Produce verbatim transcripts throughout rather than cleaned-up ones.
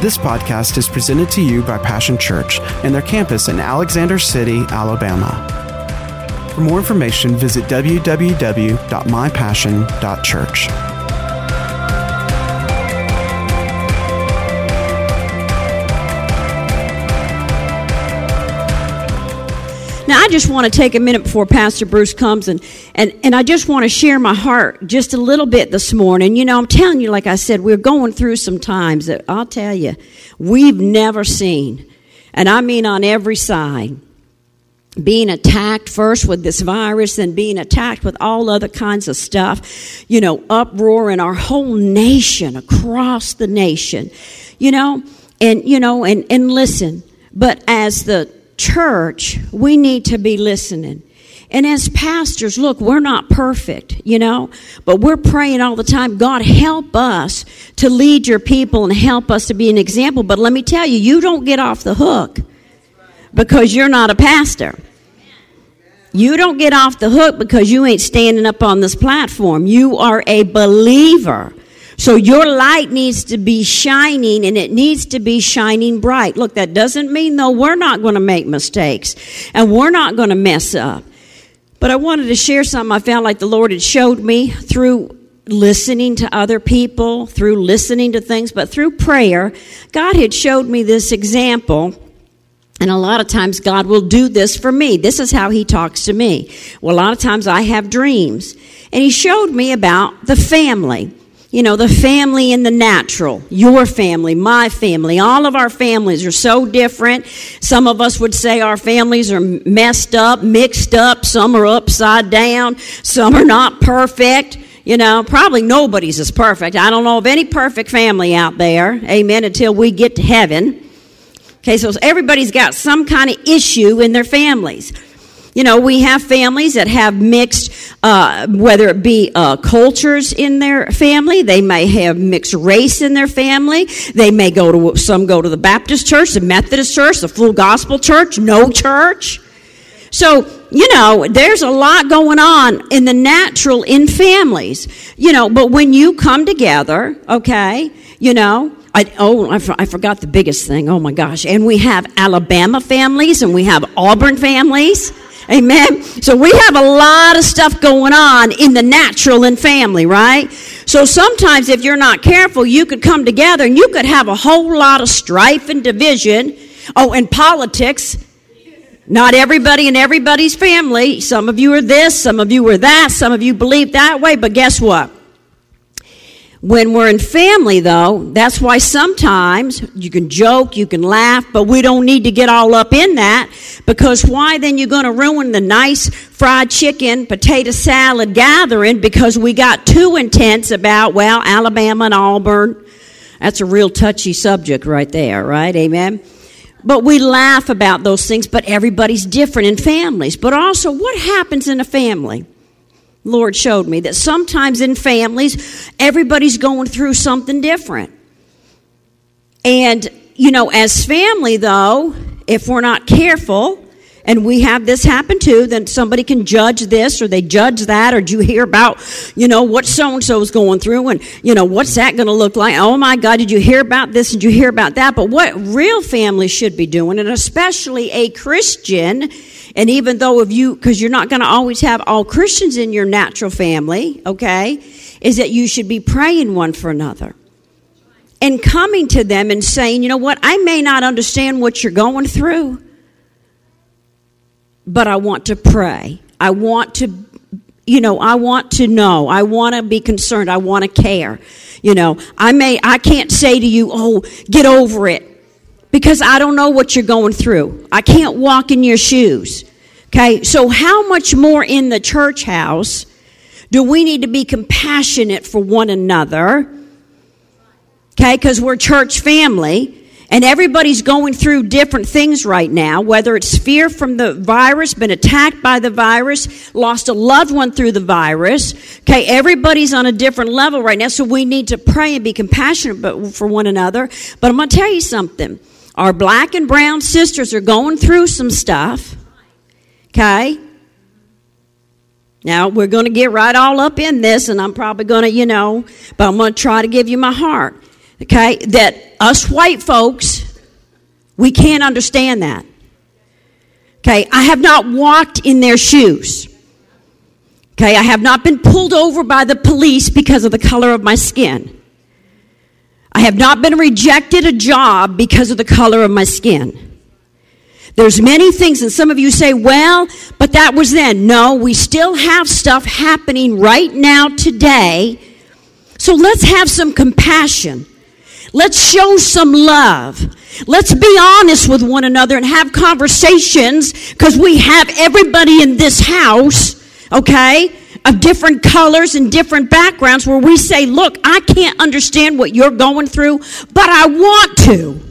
This podcast is presented to you by Passion Church and their campus in Alexander City, Alabama. For more information, visit w w w dot my passion dot church. Now, I just want to take a minute before Pastor Bruce comes, and, and, and I just want to share my heart just a little bit this morning. You know, I'm telling you, like I said, we're going through some times that, I'll tell you, we've never seen. And I mean on every side. Being attacked first with this virus, then being attacked with all other kinds of stuff. You know, uproar in our whole nation, across the nation. You know, and, you know, and, and listen, but as the church, we need to be listening. And as pastors, look, we're not perfect, you know, but we're praying all the time, God, help us to lead your people and help us to be an example. But let me tell you, you don't get off the hook because you're not a pastor. You don't get off the hook because you ain't standing up on this platform. You are a believer. So your light needs to be shining, and it needs to be shining bright. Look, that doesn't mean, though, we're not going to make mistakes, and we're not going to mess up. But I wanted to share something I found like the Lord had showed me through listening to other people, through listening to things, but through prayer. God had showed me this example. And a lot of times God will do this for me. This is how he talks to me. Well, a lot of times I have dreams. And he showed me about the family. You know, the family and the natural, your family, my family, all of our families are so different. Some of us would say our families are messed up, mixed up. Some are upside down. Some are not perfect. You know, probably nobody's is perfect. I don't know of any perfect family out there. Amen. Until we get to heaven. Okay, so everybody's got some kind of issue in their families. You know, we have families that have mixed, uh, whether it be uh, cultures in their family. They may have mixed race in their family. They may go to, some go to the Baptist church, the Methodist church, the full gospel church, no church. So, you know, there's a lot going on in the natural in families. You know, but when you come together, okay, you know. I, oh, I, for, I forgot the biggest thing. Oh, my gosh. And we have Alabama families, and we have Auburn families. Amen. So we have a lot of stuff going on in the natural and family, right? So sometimes if you're not careful, you could come together and you could have a whole lot of strife and division. Oh, and politics. Not everybody in everybody's family. Some of you are this, some of you are that, some of you believe that way, but guess what? When we're in family, though, that's why sometimes you can joke, you can laugh, but we don't need to get all up in that, because why then you're going to ruin the nice fried chicken, potato salad gathering because we got too intense about, well, Alabama and Auburn. That's a real touchy subject right there, right? Amen. But we laugh about those things, but everybody's different in families. But also, what happens in a family? Lord showed me that sometimes in families, everybody's going through something different. And, you know, as family, though, if we're not careful, and we have this happen too, then somebody can judge this or they judge that, or do you hear about, you know, what so-and-so is going through, and, you know, what's that going to look like? Oh, my God, did you hear about this? Did you hear about that? But what real families should be doing, and especially a Christian. And even though if you, because you're not going to always have all Christians in your natural family, okay, is that you should be praying one for another. And coming to them and saying, you know what, I may not understand what you're going through, but I want to pray. I want to, you know, I want to know. I want to be concerned. I want to care. You know, I may, I can't say to you, oh, get over it, because I don't know what you're going through. I can't walk in your shoes. Okay, so how much more in the church house do we need to be compassionate for one another? Okay, because we're church family. And everybody's going through different things right now, whether it's fear from the virus, been attacked by the virus, lost a loved one through the virus. Okay, everybody's on a different level right now, so we need to pray and be compassionate for one another. But I'm going to tell you something. Our black and brown sisters are going through some stuff. Okay? Now, we're going to get right all up in this, and I'm probably going to, you know, but I'm going to try to give you my heart. Okay? That us white folks, we can't understand that. Okay? I have not walked in their shoes. Okay? I have not been pulled over by the police because of the color of my skin. I have not been rejected a job because of the color of my skin. There's many things, and some of you say, well, but that was then. No, we still have stuff happening right now today. So let's have some compassion. Let's show some love. Let's be honest with one another and have conversations, because we have everybody in this house, okay, of different colors and different backgrounds, where we say, look, I can't understand what you're going through, but I want to.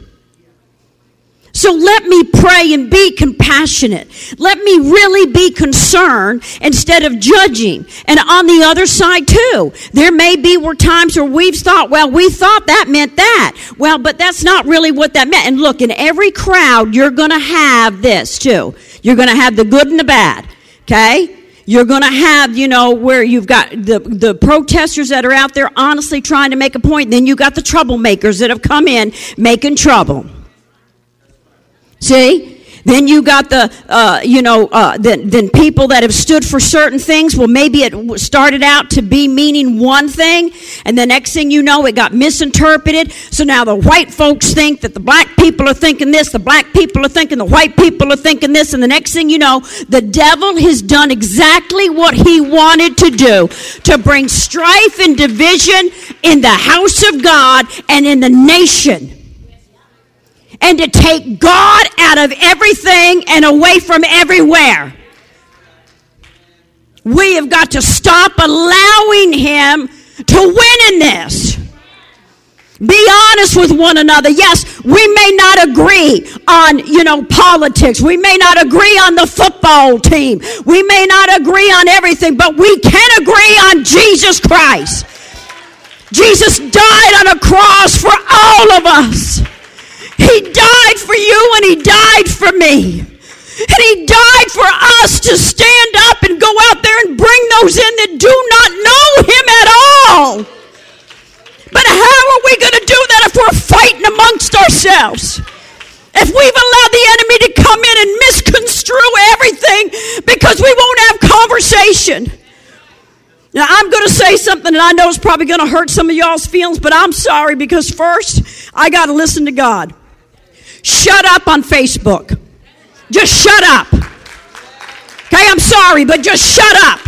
So let me pray and be compassionate. Let me really be concerned instead of judging. And on the other side too, there may be were times where we've thought, well, we thought that meant that. Well, but that's not really what that meant. And look, in every crowd, you're going to have this too. You're going to have the good and the bad, okay? You're going to have, you know, where you've got the, the protesters that are out there honestly trying to make a point. Then you've got the troublemakers that have come in making trouble. See, then you got the, uh, you know, uh, then the people that have stood for certain things. Well, maybe it started out to be meaning one thing, and the next thing you know, it got misinterpreted. So now the white folks think that the black people are thinking this, the black people are thinking, the white people are thinking this, and the next thing you know, the devil has done exactly what he wanted to do, to bring strife and division in the house of God and in the nation. And to take God out of everything and away from everywhere. We have got to stop allowing him to win in this. Be honest with one another. Yes, we may not agree on, you know, politics. We may not agree on the football team. We may not agree on everything, but we can agree on Jesus Christ. Jesus died on a cross for all of us. He died for you and he died for me. And he died for us to stand up and go out there and bring those in that do not know him at all. But how are we going to do that if we're fighting amongst ourselves? If we've allowed the enemy to come in and misconstrue everything because we won't have conversation. Now, I'm going to say something that I know is probably going to hurt some of y'all's feelings, but I'm sorry, because first, I got to listen to God. Shut up on Facebook. Just shut up. Okay, I'm sorry, but just shut up.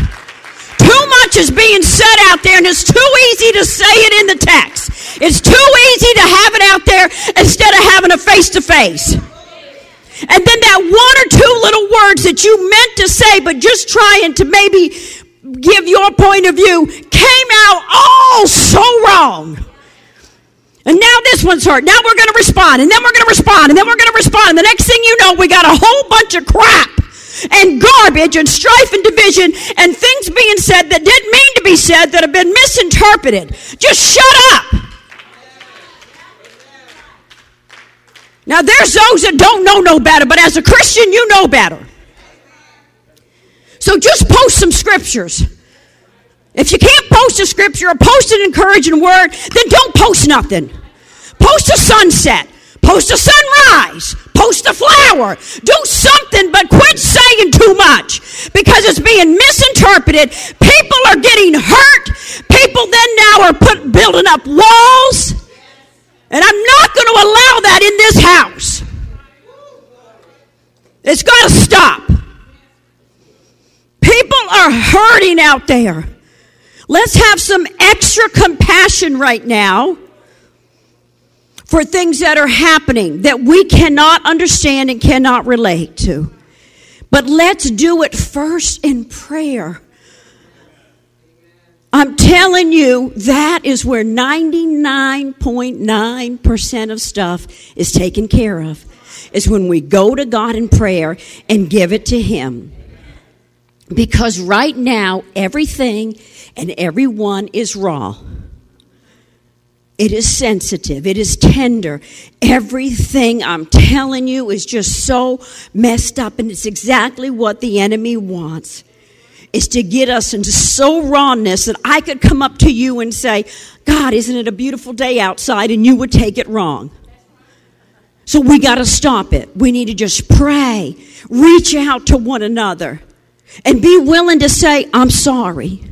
Too much is being said out there, and it's too easy to say it in the text. It's too easy to have it out there instead of having a face-to-face. And then that one or two little words that you meant to say, but just trying to maybe give your point of view, came out all so wrong. And now this one's hurt. Now we're going to respond, and then we're going to respond, and then we're going to respond. And the next thing you know, we got a whole bunch of crap and garbage and strife and division and things being said that didn't mean to be said, that have been misinterpreted. Just shut up. Now there's those that don't know no better, but as a Christian, you know better. So just post some scriptures. If you can't post a scripture or post an encouraging word, then don't post nothing. Post a sunset. Post a sunrise. Post a flower. Do something, but quit saying too much, because it's being misinterpreted. People are getting hurt. People then now are put, building up walls. And I'm not going to allow that in this house. It's got to stop. People are hurting out there. Let's have some extra compassion right now for things that are happening that we cannot understand and cannot relate to. But let's do it first in prayer. I'm telling you, that is where ninety-nine point nine percent of stuff is taken care of. It's when we go to God in prayer and give it to him. Because right now, everything and everyone is raw. It is sensitive. It is tender. Everything, I'm telling you, is just so messed up, and it's exactly what the enemy wants. is to get us into so rawness that I could come up to you and say, God, isn't it a beautiful day outside? And you would take it wrong. So we got to stop it. We need to just pray, reach out to one another, and be willing to say, I'm sorry.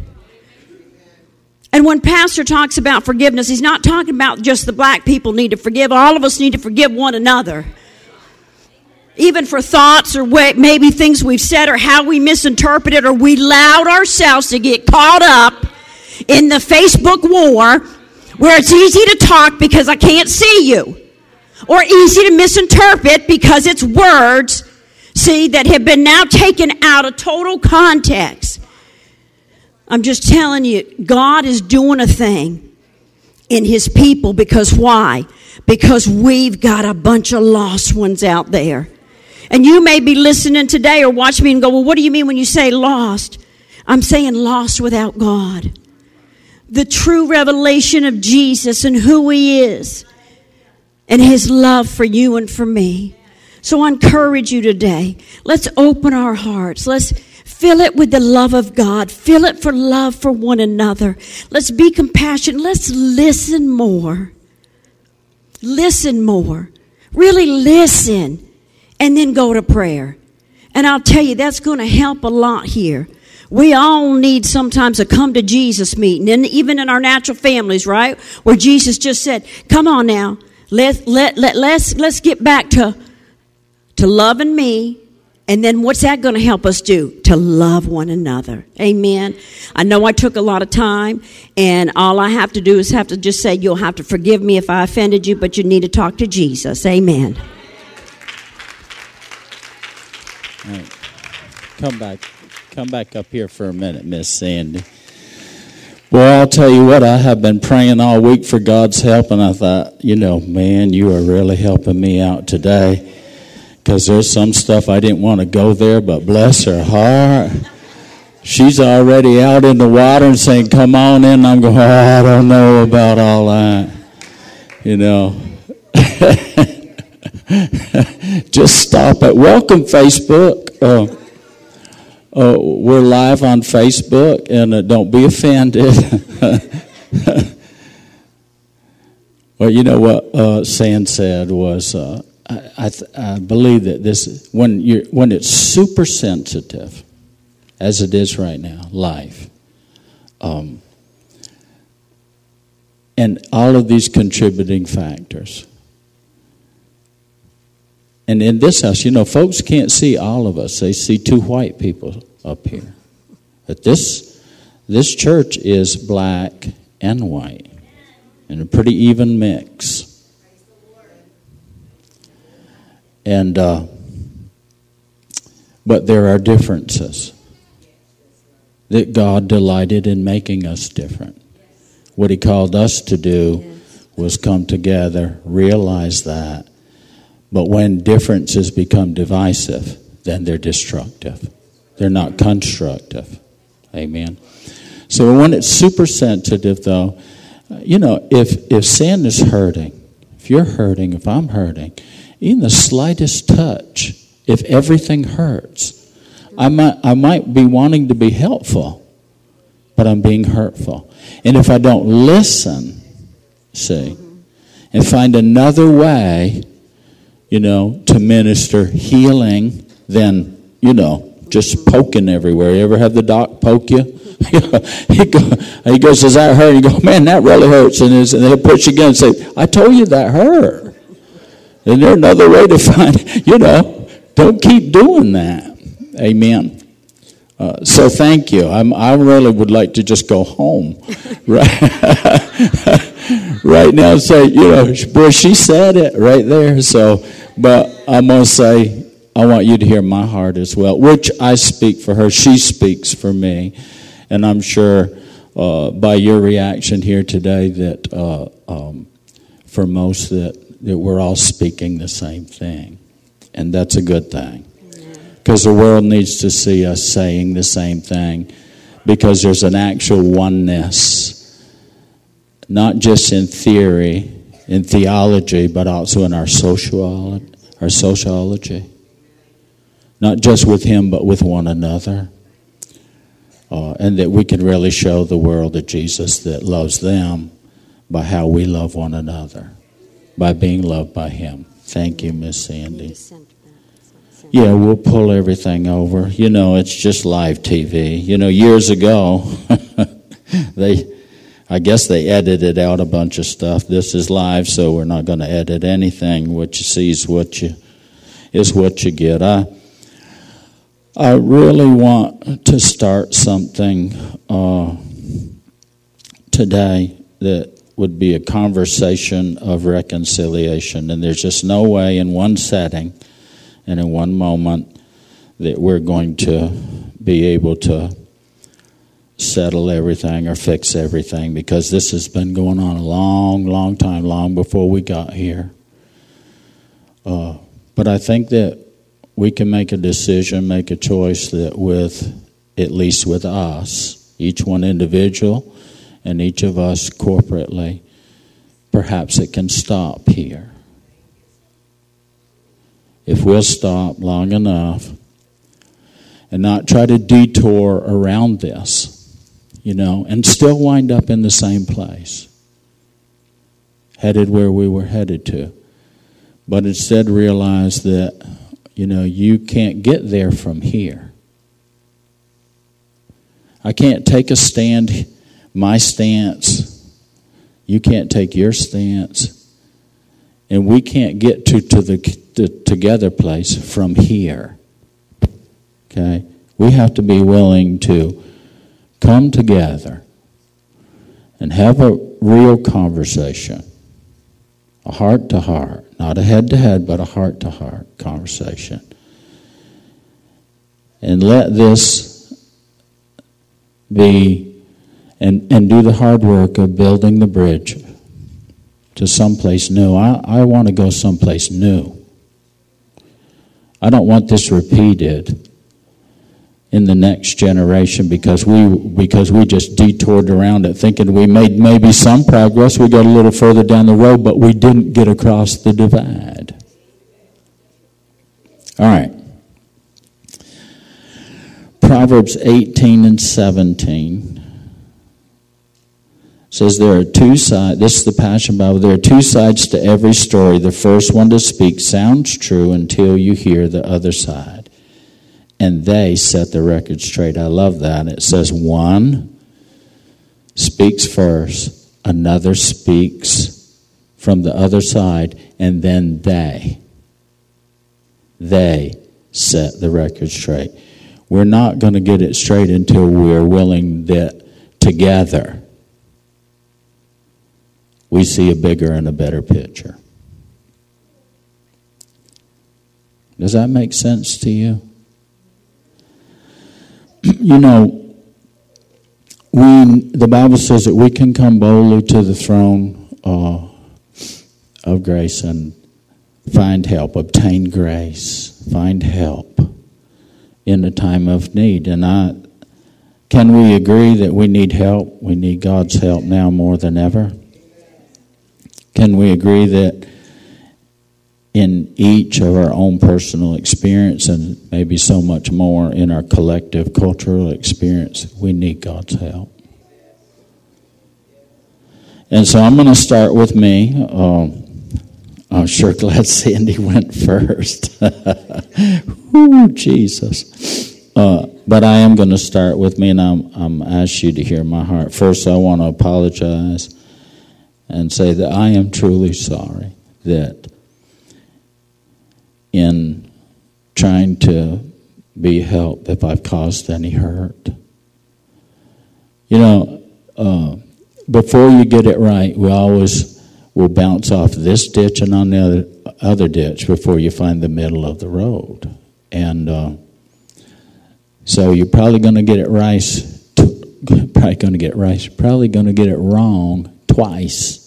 And when Pastor talks about forgiveness, he's not talking about just the black people need to forgive. All of us need to forgive one another. Even for thoughts or way, maybe things we've said or how we misinterpreted or we allowed ourselves to get caught up in the Facebook war where it's easy to talk because I can't see you. Or easy to misinterpret because it's words, see, that have been now taken out of total context. I'm just telling you, God is doing a thing in his people because why? Because we've got a bunch of lost ones out there. And you may be listening today or watch me and go, well, what do you mean when you say lost? I'm saying lost without God. The true revelation of Jesus and who he is and his love for you and for me. So I encourage you today. Let's open our hearts. Let's fill it with the love of God. Fill it for love for one another. Let's be compassionate. Let's listen more. Listen more. Really listen. And then go to prayer. And I'll tell you, that's going to help a lot here. We all need sometimes a come to Jesus meeting. And even in our natural families, right? Where Jesus just said, come on now. Let, let, let, let's, let's get back to, to loving me. And then what's that going to help us do? To love one another. Amen. I know I took a lot of time. And all I have to do is have to just say, you'll have to forgive me if I offended you. But you need to talk to Jesus. Amen. All right. Come back. Come back up here for a minute, Miss Sandy. Well, I'll tell you what, I have been praying all week for God's help, and I thought, you know, man, you are really helping me out today, because there's some stuff I didn't want to go there, but bless her heart. She's already out in the water and saying, come on in. And I'm going, oh, I don't know about all that, you know. Just stop it. Welcome, Facebook. Uh, Uh, we're live on Facebook, and uh, don't be offended. Well, you know what uh, Sand said was, uh, I, I, th- I believe that this is, when you're when it's super sensitive, as it is right now, life, um, and all of these contributing factors. And in this house, you know, folks can't see all of us. They see two white people up here. But this this church is black and white in a pretty even mix. And uh, but there are differences that God delighted in making us different. What he called us to do was come together, realize that. But when differences become divisive, then they're destructive. They're not constructive. Amen. So when it's super sensitive, though, you know, if, if sin is hurting, if you're hurting, if I'm hurting, even the slightest touch, if everything hurts, I might, I might be wanting to be helpful, but I'm being hurtful. And if I don't listen, see, and find another way, you know, to minister healing than, you know, just poking everywhere. You ever have the doc poke you? he, goes, he goes, does that hurt? You go, man, that really hurts. And, and he'll push you again and say, I told you that hurt. Is there another way to find it? You know, don't keep doing that. Amen. Uh, so thank you. I'm, I really would like to just go home. Right? Right now, say, you know, boy, she said it right there. So, but I'm going to say, I want you to hear my heart as well, which I speak for her. She speaks for me. And I'm sure uh, by your reaction here today that uh, um, for most that, that we're all speaking the same thing. And that's a good thing. Because the world needs to see us saying the same thing. Because there's an actual oneness. Not just in theory, in theology, but also in our social, our sociology. Not just with him, but with one another. uh, and that we can really show the world a Jesus that loves them by how we love one another, by being loved by him. Thank you, Miss Sandy. Yeah, we'll pull everything over. You know, it's just live T V. You know, years ago, they, I guess they edited out a bunch of stuff. This is live, so we're not going to edit anything. What you see is what you, is what you get. I, I really want to start something uh, today that would be a conversation of reconciliation. And there's just no way in one setting and in one moment that we're going to be able to settle everything or fix everything, because this has been going on a long, long time, long before we got here. Uh, but I think that we can make a decision, make a choice that with, at least with us, each one individual and each of us corporately, perhaps it can stop here. If we'll stop long enough and not try to detour around this, you know, and still wind up in the same place, headed where we were headed to. But instead realize that, you know, you can't get there from here. I can't take a stand, my stance. You can't take your stance. And we can't get to, to the, the together place from here. Okay? We have to be willing to come together and have a real conversation. A heart-to-heart. Not a head-to-head, but a heart-to-heart conversation. And let this be, and, and do the hard work of building the bridge to someplace new. I, I want to go someplace new. I don't want this repeated in the next generation because we because we just detoured around it thinking we made maybe some progress. We got a little further down the road, but we didn't get across the divide. All right. Proverbs eighteen and seventeen. It says there are two sides. This is the Passion Bible. There are two sides to every story. The first one to speak sounds true until you hear the other side, and they set the record straight. I love that. It says one speaks first, another speaks from the other side, and then they they set the record straight. We're not going to get it straight until we're willing that together we see a bigger and a better picture. Does that make sense to you? You know, when the Bible says that we can come boldly to the throne uh, of grace and find help, obtain grace, find help in a time of need. And I, can we agree that we need help? We need God's help now more than ever. Can we agree that in each of our own personal experience, and maybe so much more in our collective cultural experience, we need God's help? And so I'm going to start with me. Um, I'm sure glad Sandy went first. Ooh, Jesus. Uh, but I am going to start with me, and I'm, I'm ask you to hear my heart. First, I want to apologize and say that I am truly sorry that in trying to be help, if I've caused any hurt. You know, uh, before you get it right, we always will bounce off this ditch and on the other, other ditch before you find the middle of the road. And uh, so you're probably going to get it right, probably going to get it right, probably going to get it wrong twice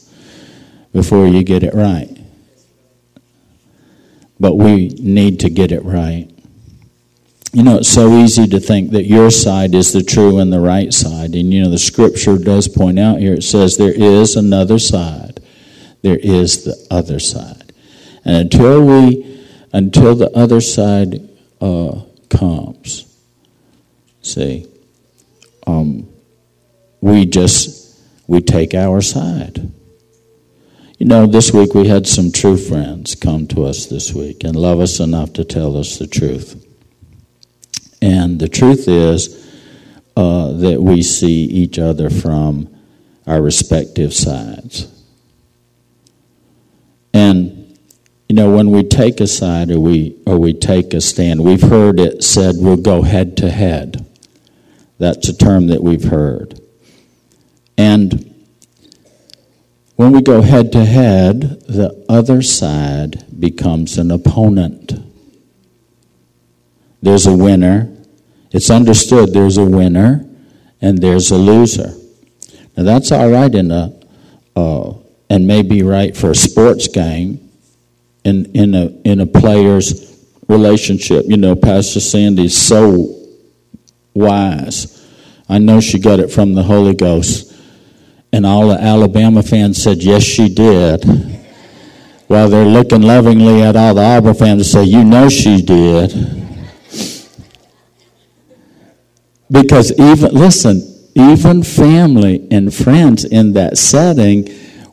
before you get it right. But we need to get it right. You know, it's so easy to think that your side is the true and the right side. And, you know, the scripture does point out here, it says there is another side. There is the other side. And until we, until the other side uh, comes, see, um, we just, we take our side. You know, this week we had some true friends come to us this week and love us enough to tell us the truth. And the truth is uh, that we see each other from our respective sides. And, you know, when we take a side or we or we take a stand, we've heard it said we'll go head to head. That's a term that we've heard. And when we go head to head, the other side becomes an opponent. There's a winner. It's understood there's a winner and there's a loser. Now that's all right in a, uh, and may be right for a sports game, in in a in a player's relationship. You know, Pastor Sandy's so wise. I know she got it from the Holy Ghost, and all the Alabama fans said, "Yes, she did." While they're looking lovingly at all the Auburn fans and say, "You know, she did." Because even, listen, even family and friends in that setting,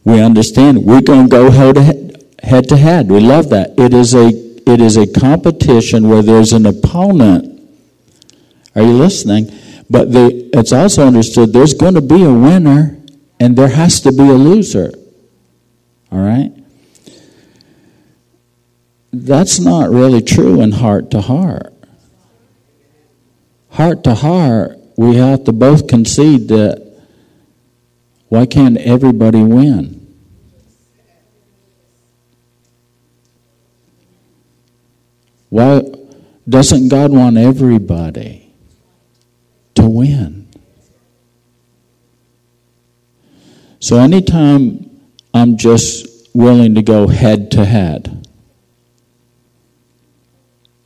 we understand we're going to go head to head, head to head. We love that. It is a it is a competition where there's an opponent. Are you listening? But the, it's also understood there's going to be a winner and there has to be a loser. All right? That's not really true in heart to heart. Heart to heart, we have to both concede that why can't everybody win? Why doesn't God want everybody to win? So anytime I'm just willing to go head to head,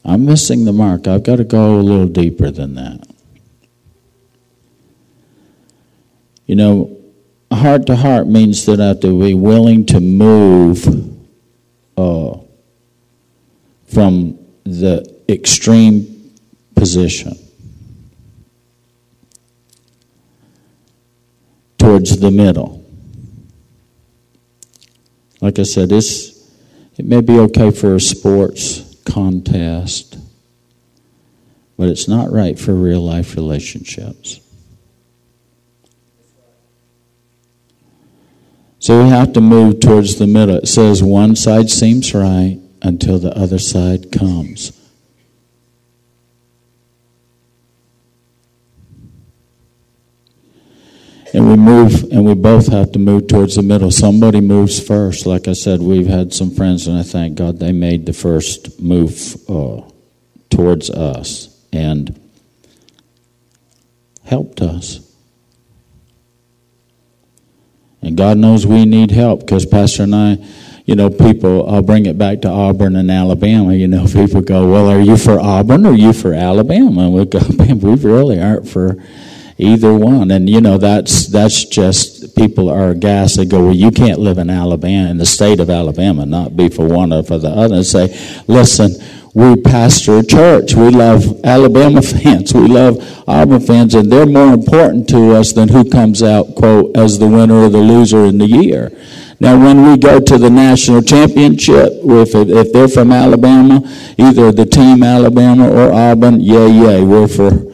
I'm missing the mark. I've got to go a little deeper than that. You know, heart to heart means that I have to be willing to move uh, from the extreme position towards the middle. Like I said, it's it may be okay for sports contest, but it's not right for real life relationships. So we have to move towards the middle. It says one side seems right until the other side comes. And we move, and we both have to move towards the middle. Somebody moves first. Like I said, we've had some friends, and I thank God they made the first move uh, towards us and helped us. And God knows we need help because Pastor and I, you know, people, I'll bring it back to Auburn and Alabama. You know, people go, well, are you for Auburn or are you for Alabama? And we go, man, we really aren't for either one. And, you know, that's that's just people are aghast. They go, well, you can't live in Alabama, in the state of Alabama, not be for one or for the other. And say, listen, we pastor a church. We love Alabama fans. We love Auburn fans. And they're more important to us than who comes out, quote, as the winner or the loser in the year. Now, when we go to the national championship, if, if they're from Alabama, either the team Alabama or Auburn, yeah, yeah, we're for...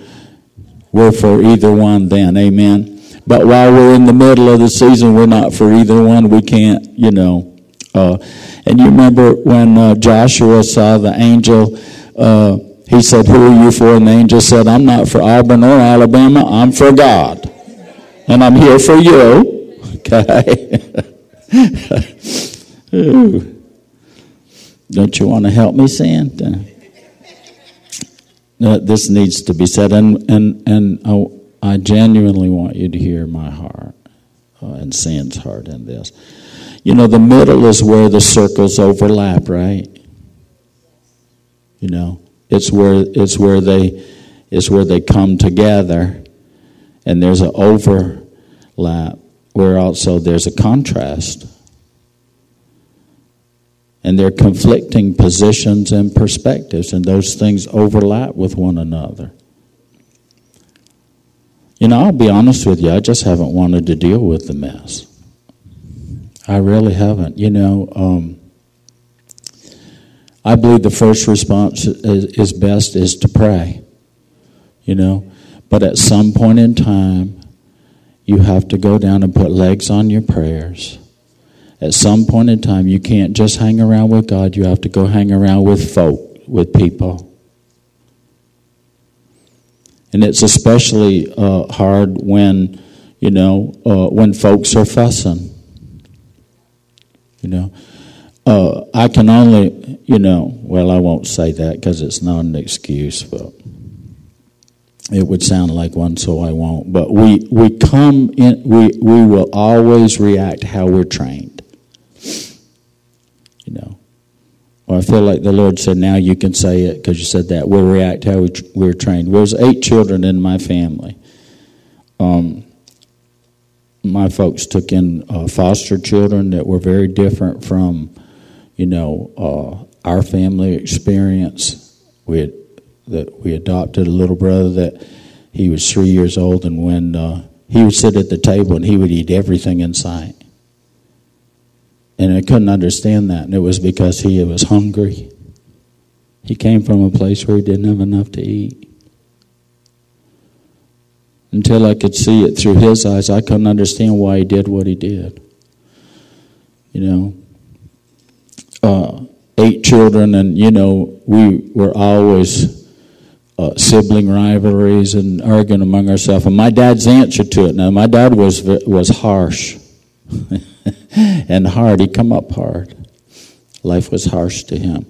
We're for either one then, amen. But while we're in the middle of the season, we're not for either one. We can't, you know. Uh, and you remember when uh, Joshua saw the angel, uh, he said, who are you for? And the angel said, I'm not for Auburn or Alabama. I'm for God. And I'm here for you. Okay. Don't you want to help me, Santa? Uh, this needs to be said, and and and I, I genuinely want you to hear my heart uh, and Sam's heart in this. You know, the middle is where the circles overlap, right? You know, it's where it's where they it's where they come together, and there's an overlap where also there's a contrast, and they're conflicting positions and perspectives, and those things overlap with one another. You know, I'll be honest with you, I just haven't wanted to deal with the mess. I really haven't. You know, um, I believe the first response is, is best is to pray, you know. But at some point in time, you have to go down and put legs on your prayers. At some point in time, you can't just hang around with God. You have to go hang around with folk, with people. And it's especially uh, hard when, you know, uh, when folks are fussing. You know, uh, I can only, you know, well, I won't say that because it's not an excuse, but it would sound like one, so I won't. But we, we come in, we, we will always react how we're trained. You know, or I feel like the Lord said, now you can say it because you said that. We'll react how we, we're trained. There's eight children in my family. Um, my folks took in uh, foster children that were very different from, you know, uh, our family experience. We had, that we adopted a little brother that he was three years old, and when uh, he would sit at the table and he would eat everything in sight. And I couldn't understand that, and it was because he was hungry. He came from a place where he didn't have enough to eat. Until I could see it through his eyes, I couldn't understand why he did what he did. You know, uh, eight children, and you know, we were always Uh, sibling rivalries and arguing among ourselves, and my dad's answer to it. Now, my dad was was harsh and hard. He come up hard. Life was harsh to him.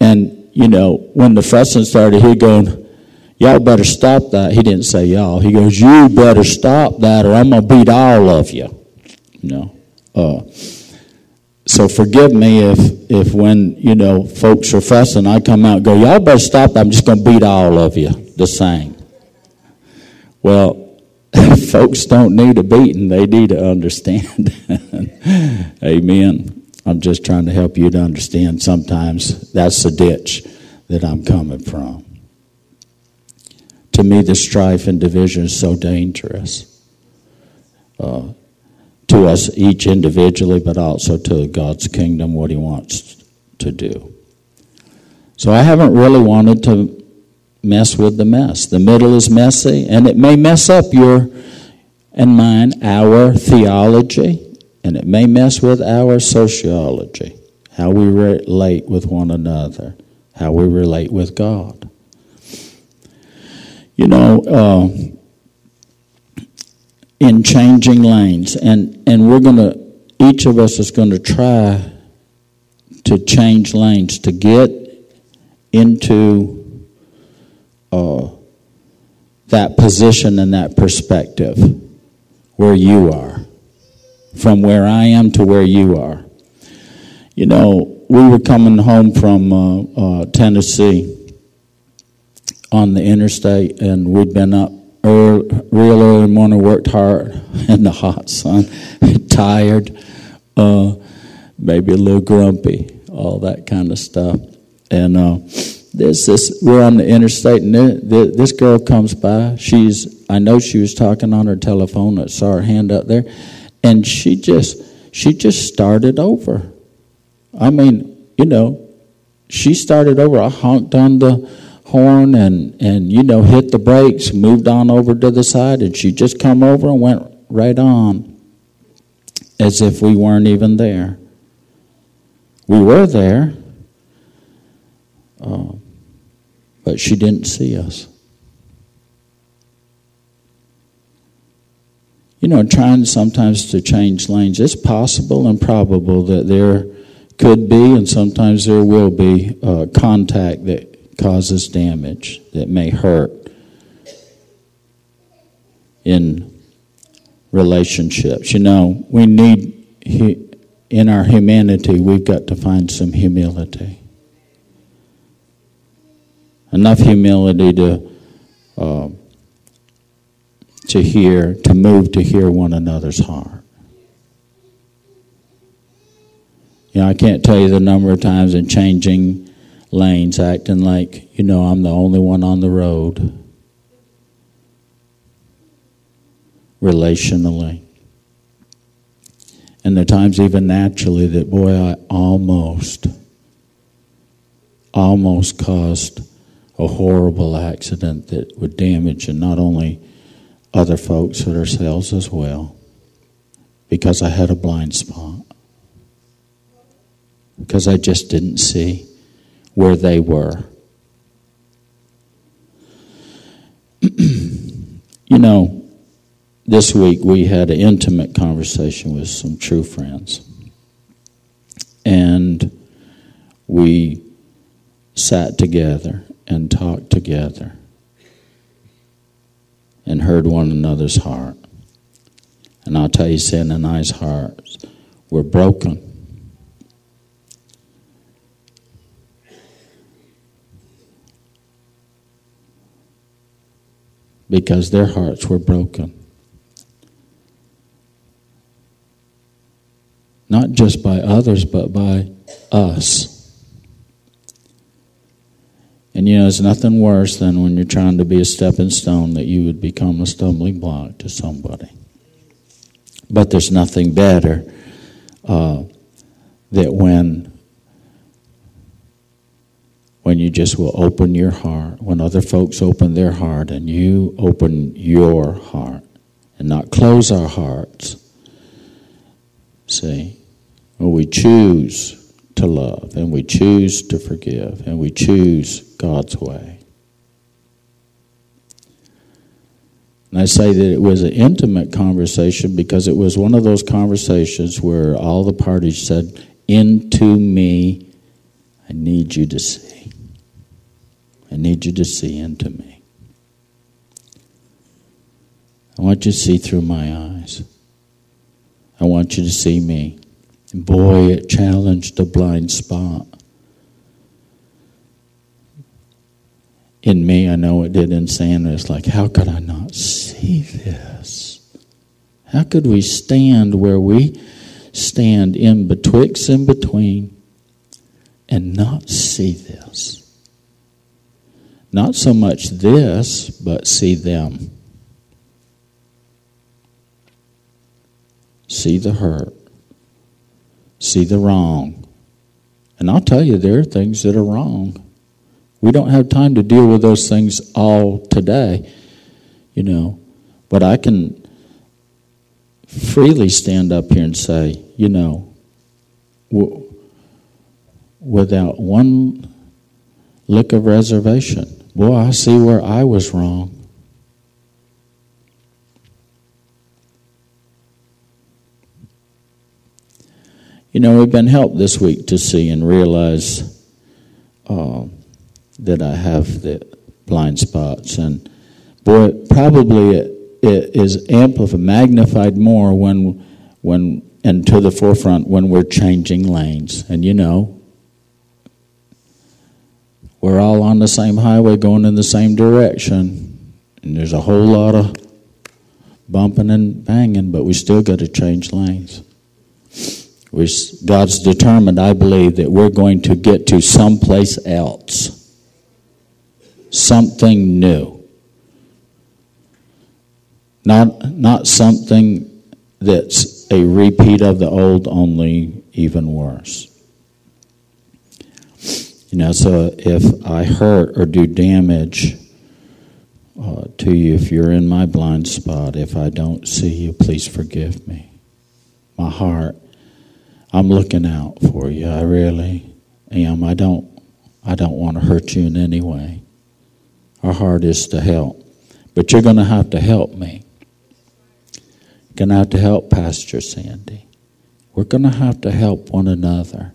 And you know, when the fussing started, he going, "Y'all better stop that." He didn't say y'all. He goes, "You better stop that, or I'm gonna beat all of you." You know. Uh, So forgive me if, if when, you know, folks are fussing, I come out and go, y'all better stop. I'm just going to beat all of you the same. Well, folks don't need a beating. They need to understand. Amen. I'm just trying to help you to understand sometimes that's the ditch that I'm coming from. To me, the strife and division is so dangerous. Uh To us each individually, but also to God's kingdom, what he wants to do. So I haven't really wanted to mess with the mess. The middle is messy, and it may mess up your and mine, our theology, and it may mess with our sociology, how we relate with one another, how we relate with God. You know, uh, in changing lanes, and, and we're going to, each of us is going to try to change lanes to get into uh, that position and that perspective where you are, from where I am to where you are. You know, we were coming home from uh, uh, Tennessee on the interstate, and we'd been up Early, real early in the morning, worked hard in the hot sun, tired, uh, maybe a little grumpy, all that kind of stuff. And uh, this, this, we're on the interstate, and this, this girl comes by. She's, I know she was talking on her telephone. I saw her hand up there, and she just, she just started over. I mean, you know, she started over. I honked on the horn and, and, you know, hit the brakes, moved on over to the side, and she just come over and went right on as if we weren't even there. We were there, uh, but she didn't see us. You know, trying sometimes to change lanes, it's possible and probable that there could be, and sometimes there will be, uh, contact that causes damage, that may hurt in relationships. You know, we need, in our humanity, we've got to find some humility. Enough humility to uh, to hear, to move, to hear one another's heart. You know, I can't tell you the number of times in changing lanes, acting like, you know, I'm the only one on the road. relationally. And there are times even naturally that, boy, I almost, almost caused a horrible accident that would damage, and not only other folks but ourselves as well, because I had a blind spot. Because I just didn't see where they were. You know, this week we had an intimate conversation with some true friends. And we sat together and talked together and heard one another's heart. And I'll tell you, Sin and I's hearts were broken. Because their hearts were broken. Not just by others, but by us. And you know, it's nothing worse than when you're trying to be a stepping stone that you would become a stumbling block to somebody. But there's nothing better uh, that when when you just will open your heart, when other folks open their heart and you open your heart and not close our hearts. See, well, we choose to love and we choose to forgive and we choose God's way. And I say that it was an intimate conversation because it was one of those conversations where all the parties said, "Into me, I need you to see. I need you to see into me. I want you to see through my eyes. I want you to see me." And boy, it challenged a blind spot. In me, I know it did in Sandra. It's like, how could I not see this? How could we stand where we stand in betwixt and between and not see this? Not so much this, but see them. See the hurt. See the wrong. And I'll tell you, there are things that are wrong. We don't have time to deal with those things all today, you know. But I can freely stand up here and say, you know, w- without one look of reservation, boy, I see where I was wrong. You know, we've been helped this week to see and realize uh, that I have the blind spots. And boy, probably it, it is amplified, magnified more when, when, and to the forefront when we're changing lanes. And you know, we're all on the same highway going in the same direction, and there's a whole lot of bumping and banging, but we still got to change lanes. We, God's determined, I believe, that we're going to get to someplace else, something new, not not something that's a repeat of the old, only even worse. You know, so if I hurt or do damage uh, to you, if you're in my blind spot, if I don't see you, please forgive me. My heart, I'm looking out for you. I really am. I don't, I don't want to hurt you in any way. Our heart is to help, but you're going to have to help me. You're going to have to help Pastor Sandy. We're going to have to help one another.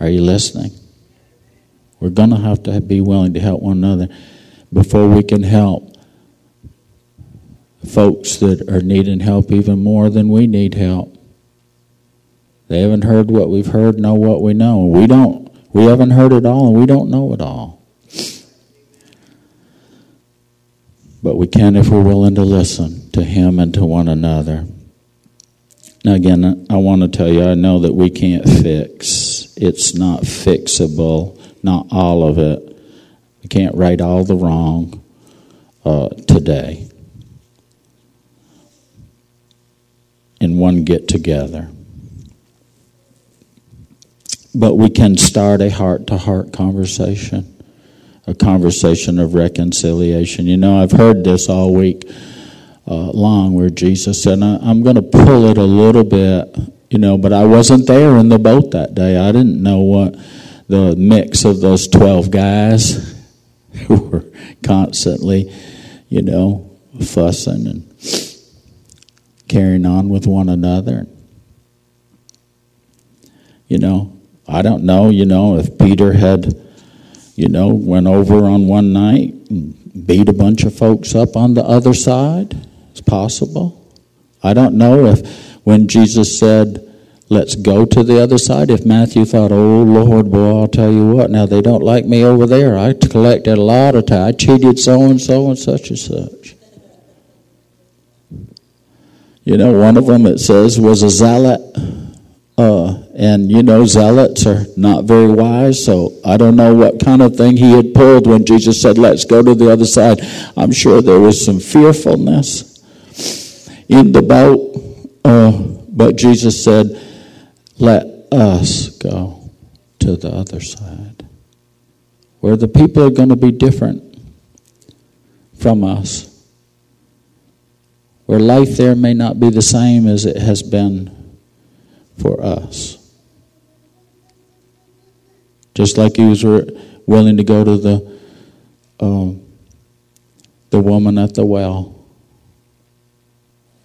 Are you listening? We're going to have to be willing to help one another before we can help folks that are needing help even more than we need help. They haven't heard what we've heard, know what we know. We don't. We haven't heard it all, and we don't know it all. But we can if we're willing to listen to him and to one another. Now, again, I want to tell you, I know that we can't fix. It's not fixable, not all of it. We can't right all the wrong uh, today. in one get-together. But we can start a heart-to-heart conversation, a conversation of reconciliation. You know, I've heard this all week uh, long where Jesus said, I, I'm going to pull it a little bit, you know, but I wasn't there in the boat that day. I didn't know what the mix of those twelve guys who were constantly, you know, fussing and carrying on with one another. You know, I don't know, you know, if Peter had, you know, went over on one night and beat a bunch of folks up on the other side. It's possible. I don't know if when Jesus said, let's go to the other side, if Matthew thought, oh, Lord, boy, I'll tell you what, now they don't like me over there. I collected a lot of time. I cheated so-and-so and such and such. You know, one of them, it says, was a zealot. Uh, and, you know, zealots are not very wise, so I don't know what kind of thing he had pulled when Jesus said, let's go to the other side. I'm sure there was some fearfulness in the boat. Uh, but Jesus said, let us go to the other side, where the people are going to be different from us, where life there may not be the same as it has been for us. Just like he was willing to go to the um, the woman at the well,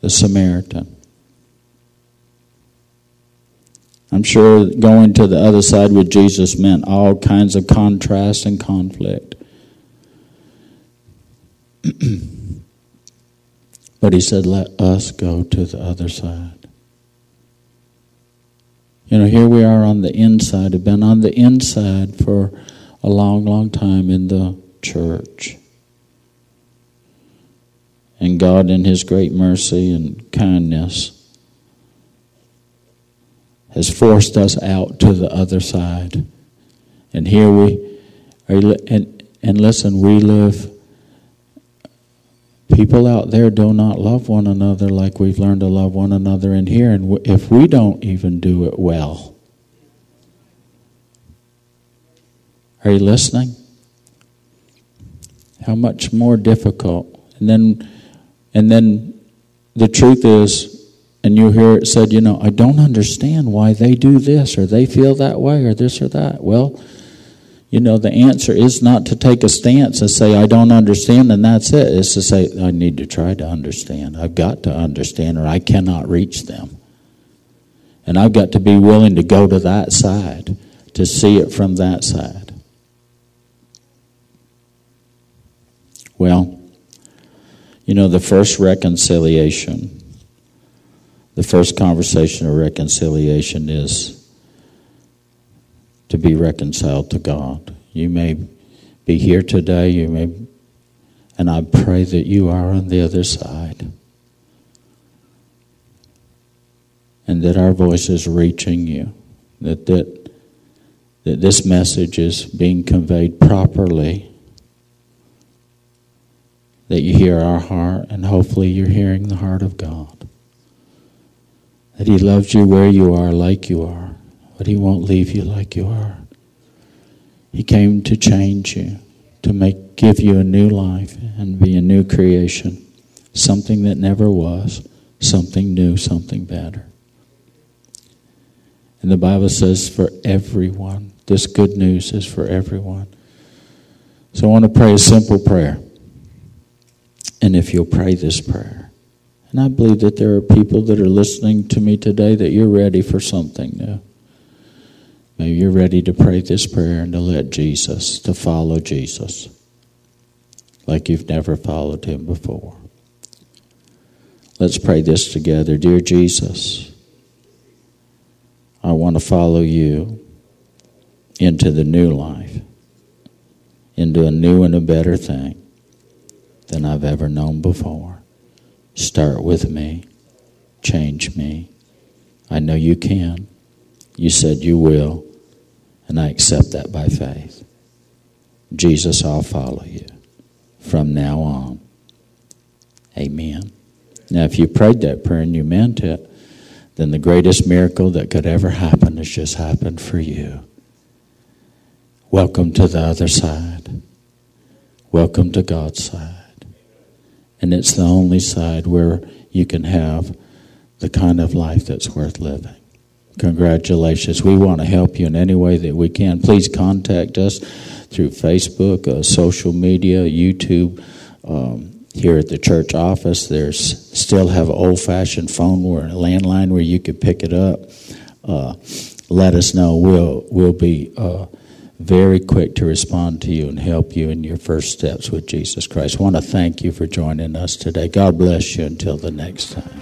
the Samaritan. I'm sure going to the other side with Jesus meant all kinds of contrast and conflict. But he said, let us go to the other side. You know, here we are on the inside. I've been on the inside for a long, long time in the church. And God, in his great mercy and kindness, has forced us out to the other side. And here we are. And, and listen, we live. People out there do not love one another like we've learned to love one another in here, and w- if we don't even do it well. Are you listening? How much more difficult. And then and then the truth is, and you hear it said, you know, I don't understand why they do this, or they feel that way, or this or that. Well, you know, the answer is not to take a stance and say, I don't understand, and that's it. It's to say, I need to try to understand. I've got to understand, or I cannot reach them. And I've got to be willing to go to that side, to see it from that side. Well, you know, the first reconciliation, the first conversation of reconciliation is to be reconciled to God. You may be here today, you may, and I pray that you are on the other side, and that our voice is reaching you, that that, that this message is being conveyed properly, that you hear our heart, and hopefully you're hearing the heart of God, that he loves you where you are, like you are. But he won't leave you like you are. He came to change you, to make give you a new life and be a new creation, something that never was, something new, something better. And the Bible says for everyone, this good news is for everyone. So I want to pray a simple prayer. And if you'll pray this prayer, and I believe that there are people that are listening to me today that you're ready for something new. Maybe you're ready to pray this prayer and to let Jesus, to follow Jesus, like you've never followed him before. Let's pray this together. Dear Jesus, I want to follow you into the new life, into a new and a better thing than I've ever known before. Start with me. Change me. I know you can. You said you will. And I accept that by faith. Jesus, I'll follow you from now on. Amen. Now, if you prayed that prayer and you meant it, then the greatest miracle that could ever happen has just happened for you. Welcome to the other side. Welcome to God's side. And it's the only side where you can have the kind of life that's worth living. Congratulations. We want to help you in any way that we can. Please contact us through Facebook, uh, social media, YouTube. Um, here at the church office, there's still have an old-fashioned phone or a landline where you can pick it up. Uh, let us know. We'll we'll be uh, very quick to respond to you and help you in your first steps with Jesus Christ. I want to thank you for joining us today. God bless you until the next time.